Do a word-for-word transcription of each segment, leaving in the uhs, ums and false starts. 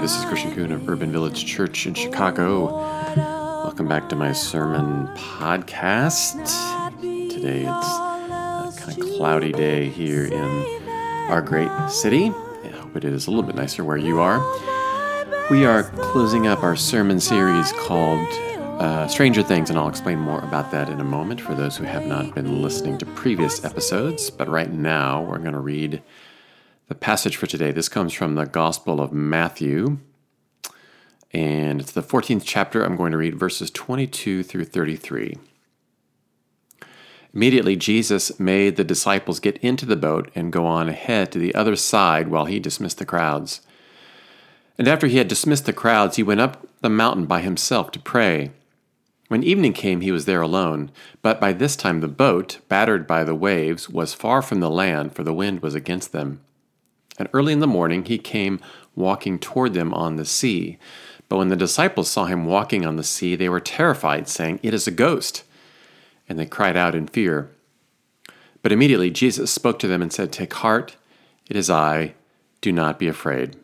This is Christian Kuhn of Urban Village Church in Chicago. Welcome back to my sermon podcast. Today it's a kind of cloudy day here in our great city. I hope it is a little bit nicer where you are. We are closing up our sermon series called uh, Stranger Things, and I'll explain more about that in a moment for those who have not been listening to previous episodes. But right now we're going to read the passage for today. This comes from the Gospel of Matthew, and it's the fourteenth chapter. I'm going to read verses twenty-two through thirty-three. Immediately Jesus made the disciples get into the boat and go on ahead to the other side while he dismissed the crowds. And after he had dismissed the crowds, he went up the mountain by himself to pray. When evening came, he was there alone, but by this time the boat, battered by the waves, was far from the land, for the wind was against them. And early in the morning he came walking toward them on the sea. But when the disciples saw him walking on the sea, they were terrified, saying, "It is a ghost." And they cried out in fear. But immediately Jesus spoke to them and said, "Take heart, it is I. Do not be afraid."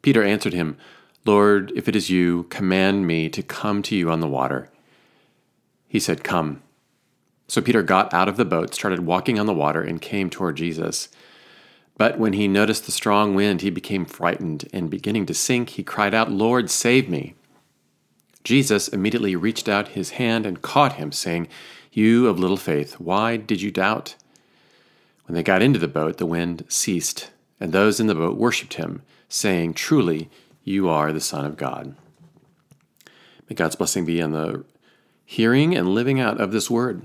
Peter answered him, "Lord, if it is you, command me to come to you on the water." He said, "Come." So Peter got out of the boat, started walking on the water, and came toward Jesus. But when he noticed the strong wind, he became frightened, and beginning to sink, he cried out, "Lord, save me." Jesus immediately reached out his hand and caught him, saying, "You of little faith, why did you doubt?" When they got into the boat, the wind ceased, and those in the boat worshipped him, saying, "Truly, you are the Son of God." May God's blessing be on the hearing and living out of this word.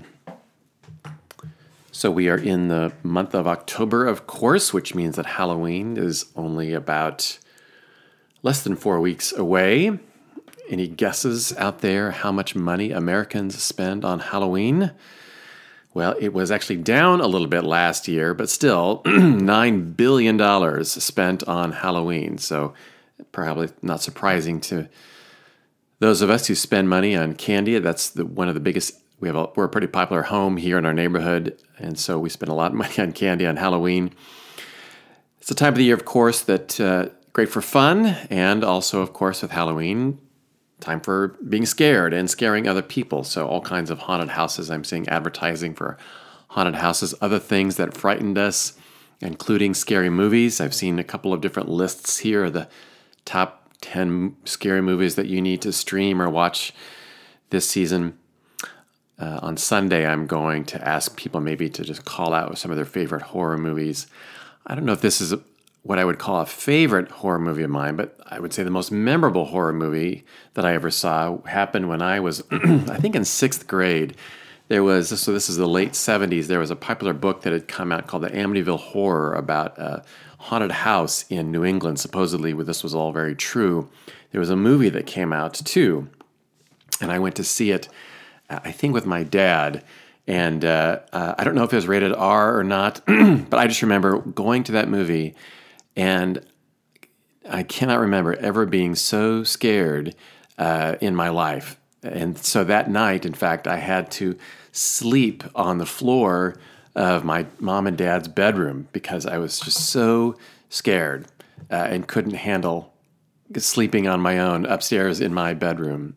So we are in the month of October, of course, which means that Halloween is only about less than four weeks away. Any guesses out there how much money Americans spend on Halloween? Well, it was actually down a little bit last year, but still nine billion dollars spent on Halloween. So probably not surprising to those of us who spend money on candy. That's the, one of the biggest. We have a, we're a pretty popular home here in our neighborhood, and so we spend a lot of money on candy on Halloween. It's a time of the year, of course, that's uh, great for fun, and also, of course, with Halloween, time for being scared and scaring other people. So all kinds of haunted houses. I'm seeing advertising for haunted houses, other things that frightened us, including scary movies. I've seen a couple of different lists here, the top ten scary movies that you need to stream or watch this season. Uh, on Sunday, I'm going to ask people maybe to just call out some of their favorite horror movies. I don't know if this is a, what I would call a favorite horror movie of mine, but I would say the most memorable horror movie that I ever saw happened when I was, I think, in sixth grade. There was, so this is the late seventies, there was a popular book that had come out called The Amityville Horror about a haunted house in New England. Supposedly, this was all very true. There was a movie that came out, too, and I went to see it, I think, with my dad, and uh, uh, I don't know if it was rated R or not, but I just remember going to that movie, and I cannot remember ever being so scared uh, in my life. And so that night, in fact, I had to sleep on the floor of my mom and dad's bedroom because I was just so scared uh, and couldn't handle sleeping on my own upstairs in my bedroom.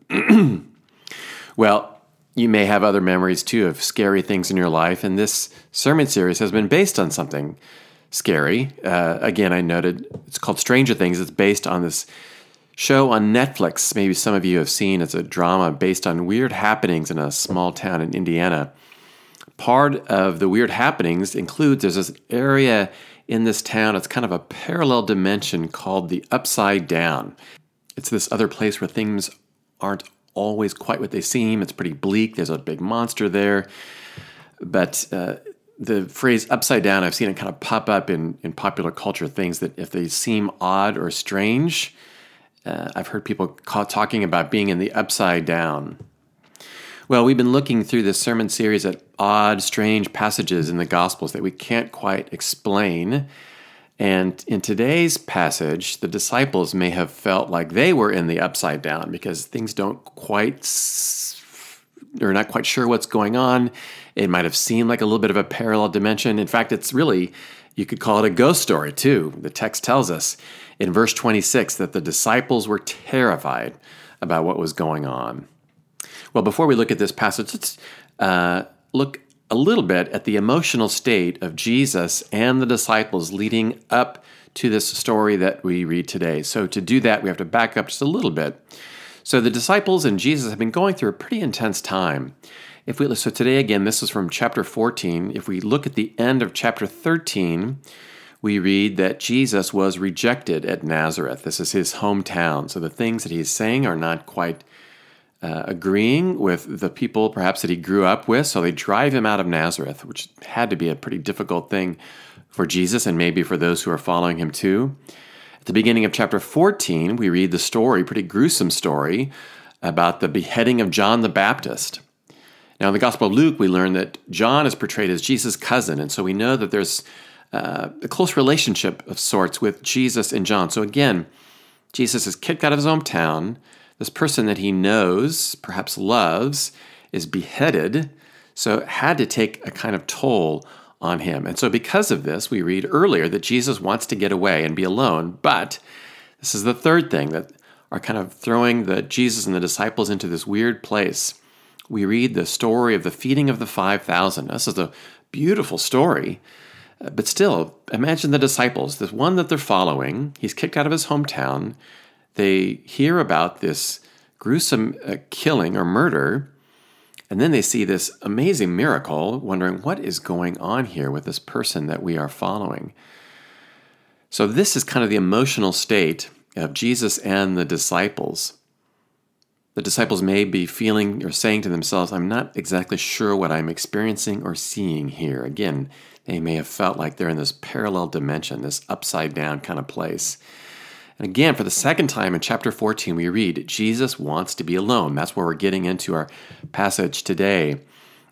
Well, you may have other memories, too, of scary things in your life, and this sermon series has been based on something scary. Uh, again, I noted it's called Stranger Things. It's based on this show on Netflix. Maybe some of you have seen. It's a drama based on weird happenings in a small town in Indiana. Part of the weird happenings includes there's this area in this town. It's kind of a parallel dimension called the Upside Down. It's this other place where things aren't always quite what they seem. It's pretty bleak. There's a big monster there. But uh, the phrase upside down, I've seen it kind of pop up in, in popular culture, things that if they seem odd or strange, uh, I've heard people call, talking about being in the upside down. Well, we've been looking through this sermon series at odd, strange passages in the Gospels that we can't quite explain. And in today's passage, the disciples may have felt like they were in the upside down because things don't quite, or not quite sure what's going on. It might have seemed like a little bit of a parallel dimension. In fact, it's really, you could call it a ghost story too. The text tells us in verse twenty-six that the disciples were terrified about what was going on. Well, before we look at this passage, let's uh, look a little bit at the emotional state of Jesus and the disciples leading up to this story that we read today. So to do that, we have to back up just a little bit. So the disciples and Jesus have been going through a pretty intense time. If we so today, again, this is from chapter fourteen. If we look at the end of chapter thirteen, we read that Jesus was rejected at Nazareth. This is his hometown. So the things that he's saying are not quite uh, agreeing with the people perhaps that he grew up with. So they drive him out of Nazareth, which had to be a pretty difficult thing for Jesus and maybe for those who are following him too. At the beginning of chapter fourteen, we read the story, pretty gruesome story, about the beheading of John the Baptist. Now, in the Gospel of Luke, we learn that John is portrayed as Jesus' cousin, and so we know that there's uh, a close relationship of sorts with Jesus and John. So again, Jesus is kicked out of his hometown. This person that he knows, perhaps loves, is beheaded, so it had to take a kind of toll on him. And so because of this, we read earlier that Jesus wants to get away and be alone, but this is the third thing that are kind of throwing the Jesus and the disciples into this weird place. We read the story of the feeding of the five thousand. This is a beautiful story, but still, imagine the disciples, the one that they're following. He's kicked out of his hometown. They hear about this gruesome uh, killing or murder, and then they see this amazing miracle, wondering what is going on here with this person that we are following. So this is kind of the emotional state of Jesus and the disciples. The disciples may be feeling or saying to themselves, I'm not exactly sure what I'm experiencing or seeing here. Again, they may have felt like they're in this parallel dimension, this upside down kind of place. And again, for the second time in chapter fourteen, we read, Jesus wants to be alone. That's where we're getting into our passage today.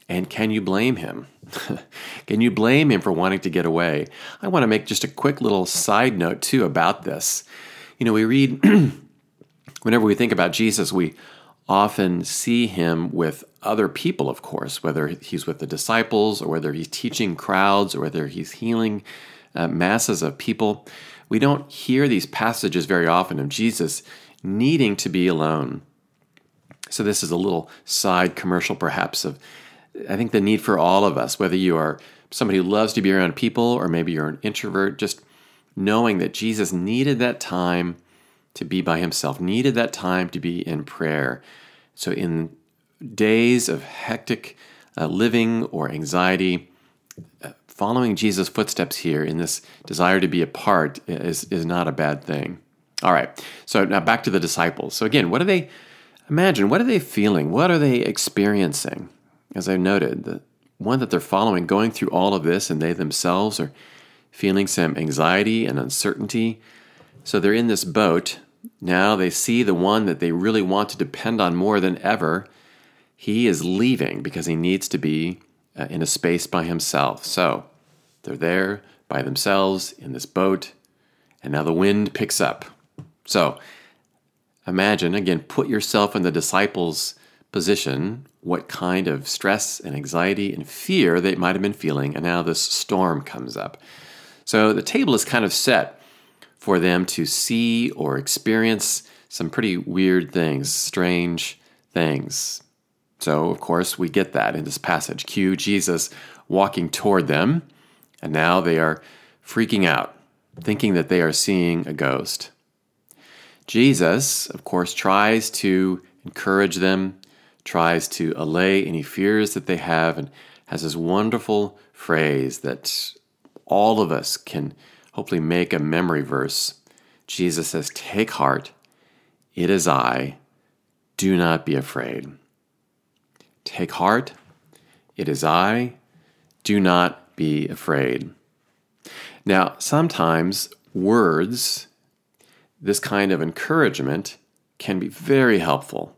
And can you blame him? Can you blame him for wanting to get away? I want to make just a quick little side note, too, about this. You know, we read... Whenever we think about Jesus, we often see him with other people, of course, whether he's with the disciples or whether he's teaching crowds or whether he's healing uh, masses of people. We don't hear these passages very often of Jesus needing to be alone. So this is a little side commercial, perhaps, of I think the need for all of us, whether you are somebody who loves to be around people or maybe you're an introvert, just knowing that Jesus needed that time to be by himself, needed that time to be in prayer. So in days of hectic uh, living or anxiety, uh, following Jesus' footsteps here in this desire to be apart is, is not a bad thing. All right, so now back to the disciples. So again, what are they, imagine, what are they feeling? What are they experiencing? As I noted, the one that they're following, going through all of this, and they themselves are feeling some anxiety and uncertainty. So they're in this boat. Now they see the one that they really want to depend on more than ever. He is leaving because he needs to be uh, in a space by himself. So they're there by themselves in this boat, and now the wind picks up. So imagine, again, put yourself in the disciples' position, what kind of stress and anxiety and fear they might have been feeling, and now this storm comes up. So the table is kind of set for them to see or experience some pretty weird things, strange things. So, of course, we get that in this passage. Cue Jesus walking toward them, and now they are freaking out, thinking that they are seeing a ghost. Jesus, of course, tries to encourage them, tries to allay any fears that they have, and has this wonderful phrase that all of us can hopefully make a memory verse. Jesus says, "Take heart, it is I, do not be afraid." Take heart, it is I, do not be afraid. Now, sometimes words, this kind of encouragement, can be very helpful.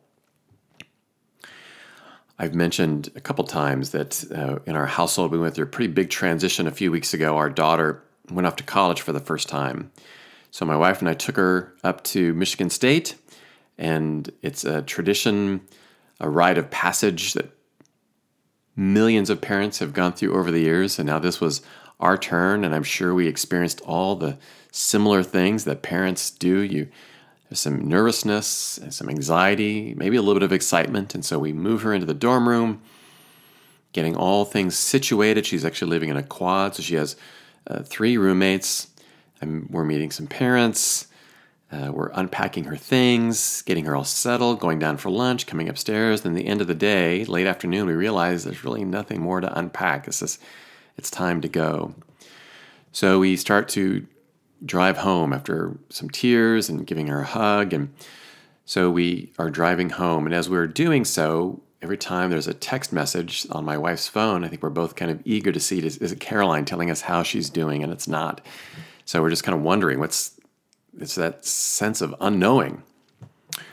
I've mentioned a couple times that uh, in our household, we went through a pretty big transition a few weeks ago. Our daughter went off to college for the first time. So my wife and I took her up to Michigan State, and it's a tradition, a rite of passage that millions of parents have gone through over the years, and now this was our turn, and I'm sure we experienced all the similar things that parents do. You, there's some nervousness and some anxiety, maybe a little bit of excitement, and so we move her into the dorm room, getting all things situated. She's actually living in a quad, so she has uh, three roommates. And we're meeting some parents. Uh, we're unpacking her things, getting her all settled, going down for lunch, coming upstairs. Then at the end of the day, late afternoon, we realize there's really nothing more to unpack. It's just, it's time to go. So we start to drive home after some tears and giving her a hug. And so we are driving home. And as we're doing so, every time there's a text message on my wife's phone, I think we're both kind of eager to see, is, is it Caroline telling us how she's doing? And it's not. So we're just kind of wondering what's, it's that sense of unknowing.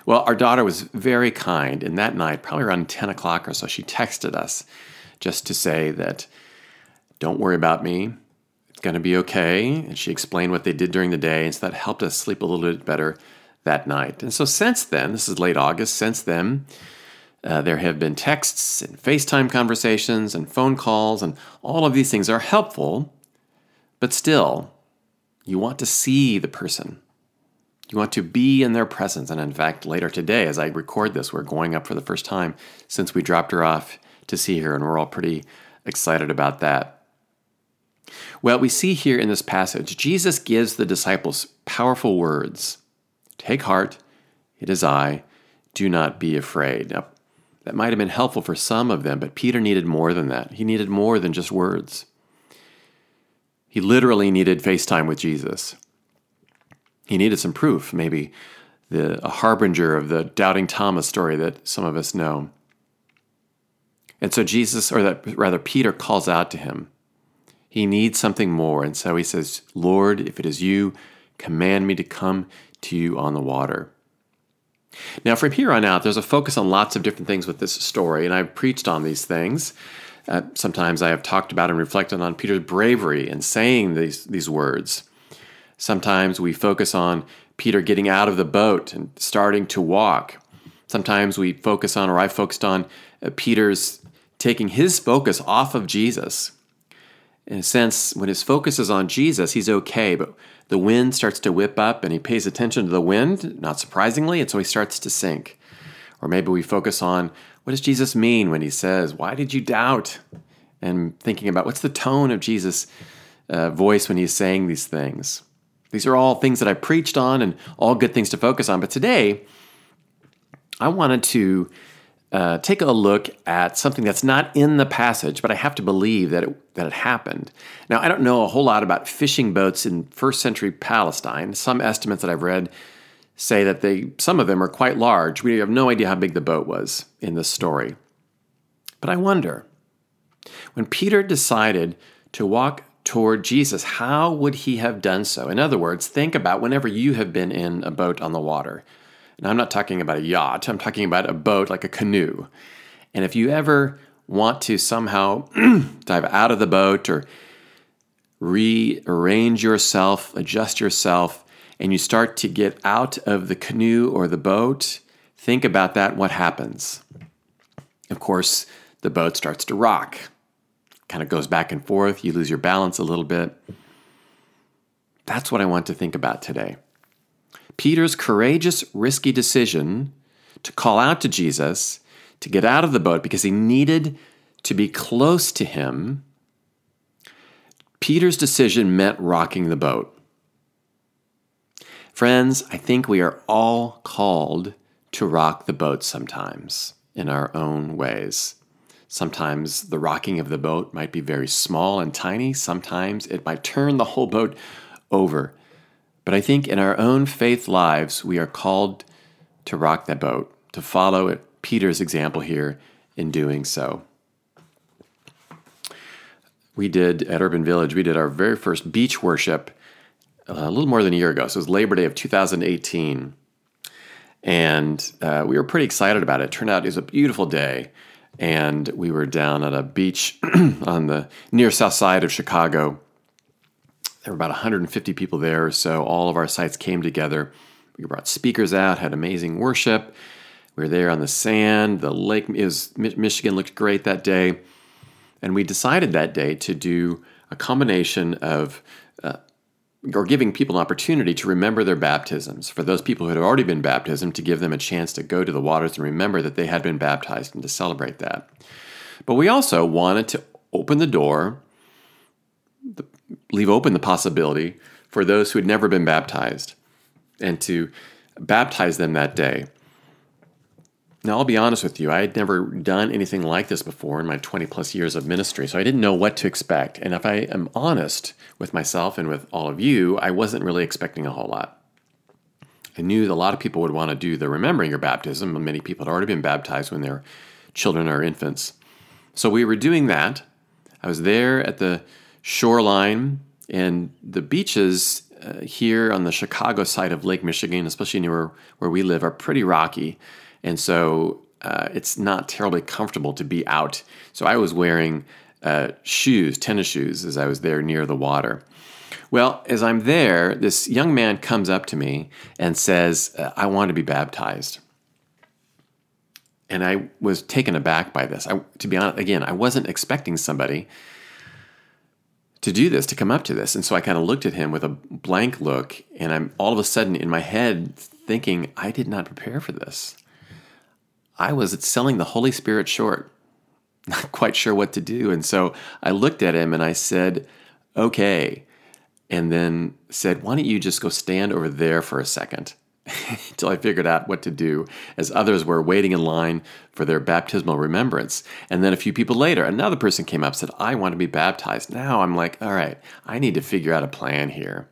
Well, our daughter was very kind, and that night, probably around ten o'clock or so, she texted us just to say that, don't worry about me, it's going to be okay. And she explained what they did during the day, and so that helped us sleep a little bit better that night. And so since then, this is late August, since then, uh, there have been texts and FaceTime conversations and phone calls, and all of these things are helpful, but still, you want to see the person. You want to be in their presence. And in fact, later today, as I record this, we're going up for the first time since we dropped her off to see her, and we're all pretty excited about that. Well, we see here in this passage, Jesus gives the disciples powerful words. Take heart, it is I, do not be afraid. Now, that might have been helpful for some of them, but Peter needed more than that. He needed more than just words. He literally needed FaceTime with Jesus. He needed some proof, maybe the, a harbinger of the Doubting Thomas story that some of us know. And so Jesus, or that rather Peter, calls out to him. He needs something more, and so he says, Lord, if it is you, command me to come to you on the water. Now from here on out, there's a focus on lots of different things with this story, and I've preached on these things. Uh, sometimes I have talked about and reflected on Peter's bravery in saying these, these words. Sometimes we focus on Peter getting out of the boat and starting to walk. Sometimes we focus on, or I focused on, uh, Peter's taking his focus off of Jesus. In a sense, when his focus is on Jesus, he's okay, but the wind starts to whip up and he pays attention to the wind, not surprisingly, and so he starts to sink. Or maybe we focus on, what does Jesus mean when he says, why did you doubt? And thinking about what's the tone of Jesus' uh, voice when he's saying these things. These are all things that I preached on and all good things to focus on. But today, I wanted to uh, take a look at something that's not in the passage, but I have to believe that it, that it happened. Now, I don't know a whole lot about fishing boats in first century Palestine. Some estimates that I've read say that they, some of them are quite large. We have no idea how big the boat was in this story. But I wonder, when Peter decided to walk toward Jesus, how would he have done so? In other words, think about whenever you have been in a boat on the water. Now, I'm not talking about a yacht. I'm talking about a boat like a canoe. And if you ever want to somehow dive out of the boat or rearrange yourself, adjust yourself, and you start to get out of the canoe or the boat, think about that, what happens? Of course, the boat starts to rock. Kind of goes back and forth. You lose your balance a little bit. That's what I want to think about today. Peter's courageous, risky decision to call out to Jesus, to get out of the boat because he needed to be close to him. Peter's decision meant rocking the boat. Friends, I think we are all called to rock the boat sometimes in our own ways. Sometimes the rocking of the boat might be very small and tiny. Sometimes it might turn the whole boat over. But I think in our own faith lives, we are called to rock that boat, to follow Peter's example here in doing so. We did, at Urban Village, we did our very first beach worship a little more than a year ago. So it was Labor Day of two thousand eighteen. And uh, we were pretty excited about it. It turned out it was a beautiful day. And we were down at a beach on the near south side of Chicago. There were about one hundred fifty people there. So all of our sites came together. We brought speakers out, had amazing worship. We were there on the sand. The lake, is Michigan looked great that day. And we decided that day to do a combination of uh, or giving people an opportunity to remember their baptisms. For those people who had already been baptized, to give them a chance to go to the waters and remember that they had been baptized and to celebrate that. But we also wanted to open the door, the, leave open the possibility for those who had never been baptized and to baptize them that day. Now, I'll be honest with you, I had never done anything like this before in my twenty plus years of ministry, so I didn't know what to expect. And if I am honest with myself and with all of you, I wasn't really expecting a whole lot. I knew that a lot of people would want to do the remembering your baptism, and many people had already been baptized when they were children or infants. So we were doing that. I was there at the shoreline and the beaches uh, here on the Chicago side of Lake Michigan, especially near where we live, are pretty rocky. And so uh, it's not terribly comfortable to be out. So I was wearing uh, shoes, tennis shoes, as I was there near the water. Well, as I'm there, this young man comes up to me and says, uh, I want to be baptized. And I was taken aback by this. I, to be honest, again, I wasn't expecting somebody to do this, to come up to this. And so I kind of looked at him with a blank look, and I'm all of a sudden in my head thinking, I did not prepare for this. I was selling the Holy Spirit short, not quite sure what to do. And so I looked at him and I said, okay, and then said, why don't you just go stand over there for a second until I figured out what to do, as others were waiting in line for their baptismal remembrance. And then a few people later, another person came up and said, I want to be baptized. Now I'm like, all right, I need to figure out a plan here.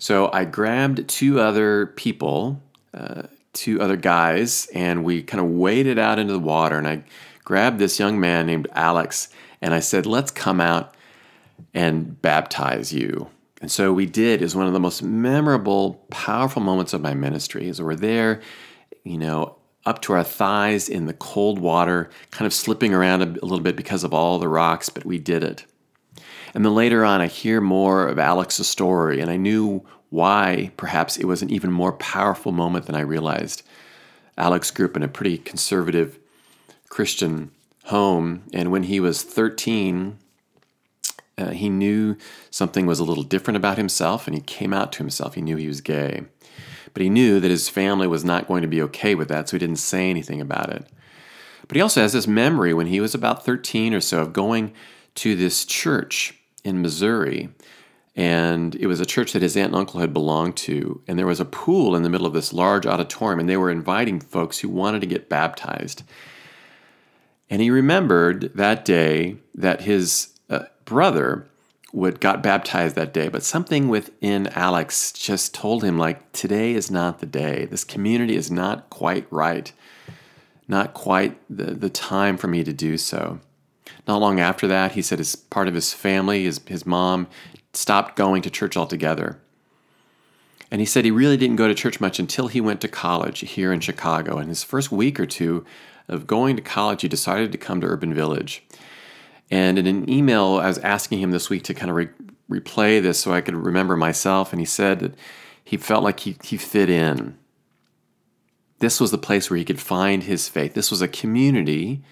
So I grabbed two other people, uh, two other guys, and we kind of waded out into the water, and I grabbed this young man named Alex, and I said, let's come out and baptize you. And so we did. It was one of the most memorable, powerful moments of my ministry, as we're there, you know, up to our thighs in the cold water, kind of slipping around a little bit because of all the rocks, but we did it. And then later on, I hear more of Alex's story, and I knew why perhaps it was an even more powerful moment than I realized. Alex grew up in a pretty conservative Christian home, and when he was thirteen, uh, he knew something was a little different about himself, and he came out to himself. He knew he was gay, but he knew that his family was not going to be okay with that, so he didn't say anything about it. But he also has this memory when he was about thirteen or so of going to this church in Missouri. And it was a church that his aunt and uncle had belonged to. And there was a pool in the middle of this large auditorium, and they were inviting folks who wanted to get baptized. And he remembered that day that his uh, brother would got baptized that day. But something within Alex just told him, like, today is not the day. This community is not quite right. Not quite the, the time for me to do so. Not long after that, he said as part of his family, his, his mom stopped going to church altogether. And he said he really didn't go to church much until he went to college here in Chicago. And his first week or two of going to college, he decided to come to Urban Village. And in an email, I was asking him this week to kind of re- replay this so I could remember myself. And he said that he felt like he, he fit in. This was the place where he could find his faith. This was a community.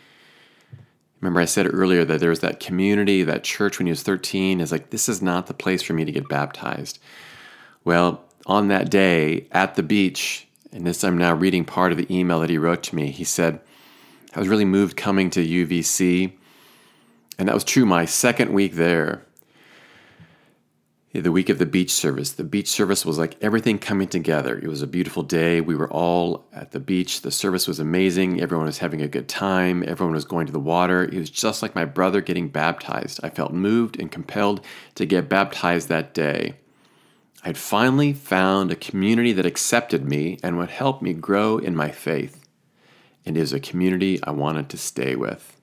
Remember, I said earlier that there was that community, that church when he was thirteen. It's like, this is not the place for me to get baptized. Well, on that day at the beach, and this I'm now reading part of the email that he wrote to me, he said, I was really moved coming to U V C. And that was true my second week there, the week of the beach service. The beach service was like everything coming together. It was a beautiful day. We were all at the beach. The service was amazing. Everyone was having a good time. Everyone was going to the water. It was just like my brother getting baptized. I felt moved and compelled to get baptized that day. I had finally found a community that accepted me and would help me grow in my faith. And it was a community I wanted to stay with.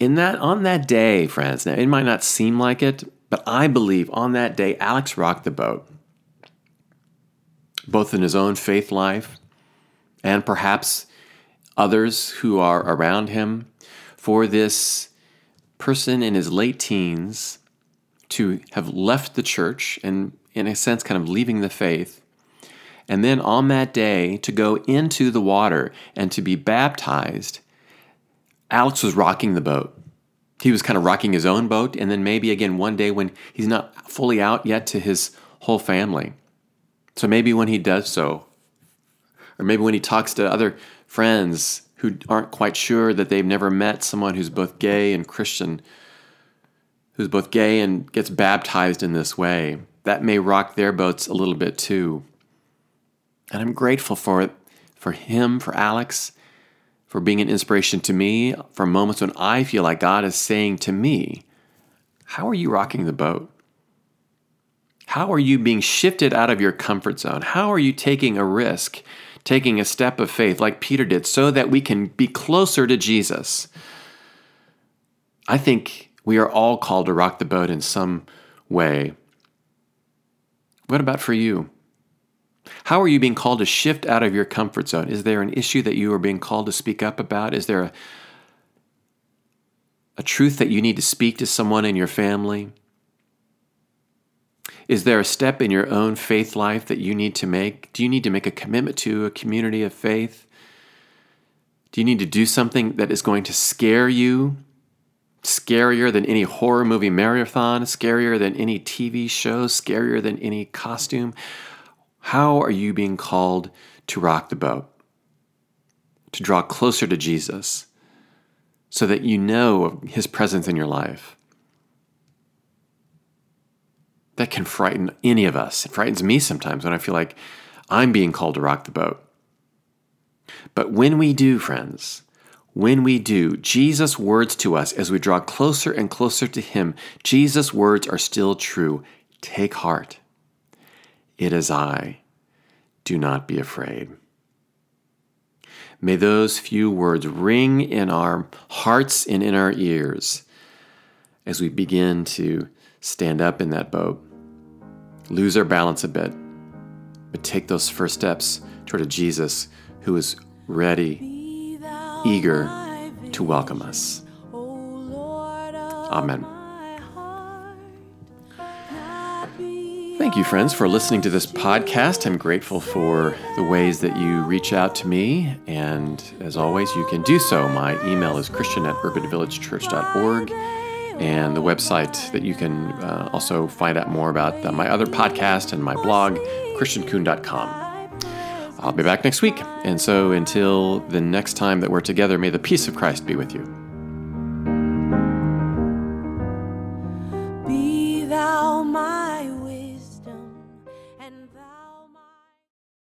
In that, on that day, friends, now it might not seem like it, but I believe on that day, Alex rocked the boat, both in his own faith life and perhaps others who are around him. For this person in his late teens to have left the church and, in a sense, kind of leaving the faith, and then on that day to go into the water and to be baptized, Alex was rocking the boat. he was kind of rocking his own boat, and then maybe again one day when he's not fully out yet to his whole family. So maybe when he does so, or maybe when he talks to other friends who aren't quite sure, that they've never met someone who's both gay and Christian, who's both gay and gets baptized in this way, that may rock their boats a little bit too. And I'm grateful for it, for him, for Alex, for being an inspiration to me, for moments when I feel like God is saying to me, how are you rocking the boat? How are you being shifted out of your comfort zone? How are you taking a risk, taking a step of faith like Peter did, so that we can be closer to Jesus? I think we are all called to rock the boat in some way. What about for you? How are you being called to shift out of your comfort zone? Is there an issue that you are being called to speak up about? Is there a, a truth that you need to speak to someone in your family? Is there a step in your own faith life that you need to make? Do you need to make a commitment to a community of faith? Do you need to do something that is going to scare you? Scarier than any horror movie marathon, scarier than any T V show, scarier than any costume? How are you being called to rock the boat, to draw closer to Jesus, so that you know his presence in your life? That can frighten any of us. It frightens me sometimes when I feel like I'm being called to rock the boat. But when we do, friends, when we do, Jesus' words to us as we draw closer and closer to him, Jesus' words are still true. Take heart. It is I. Do not be afraid. May those few words ring in our hearts and in our ears as we begin to stand up in that boat, lose our balance a bit, but take those first steps toward a Jesus who is ready, eager to welcome us. Amen. Thank you, friends, for listening to this podcast. I'm grateful for the ways that you reach out to me. And as always, you can do so. My email is Christian at urban village church dot org. And the website that you can uh, also find out more about the, my other podcast and my blog, christian kuhn dot com. I'll be back next week. And so until the next time that we're together, may the peace of Christ be with you.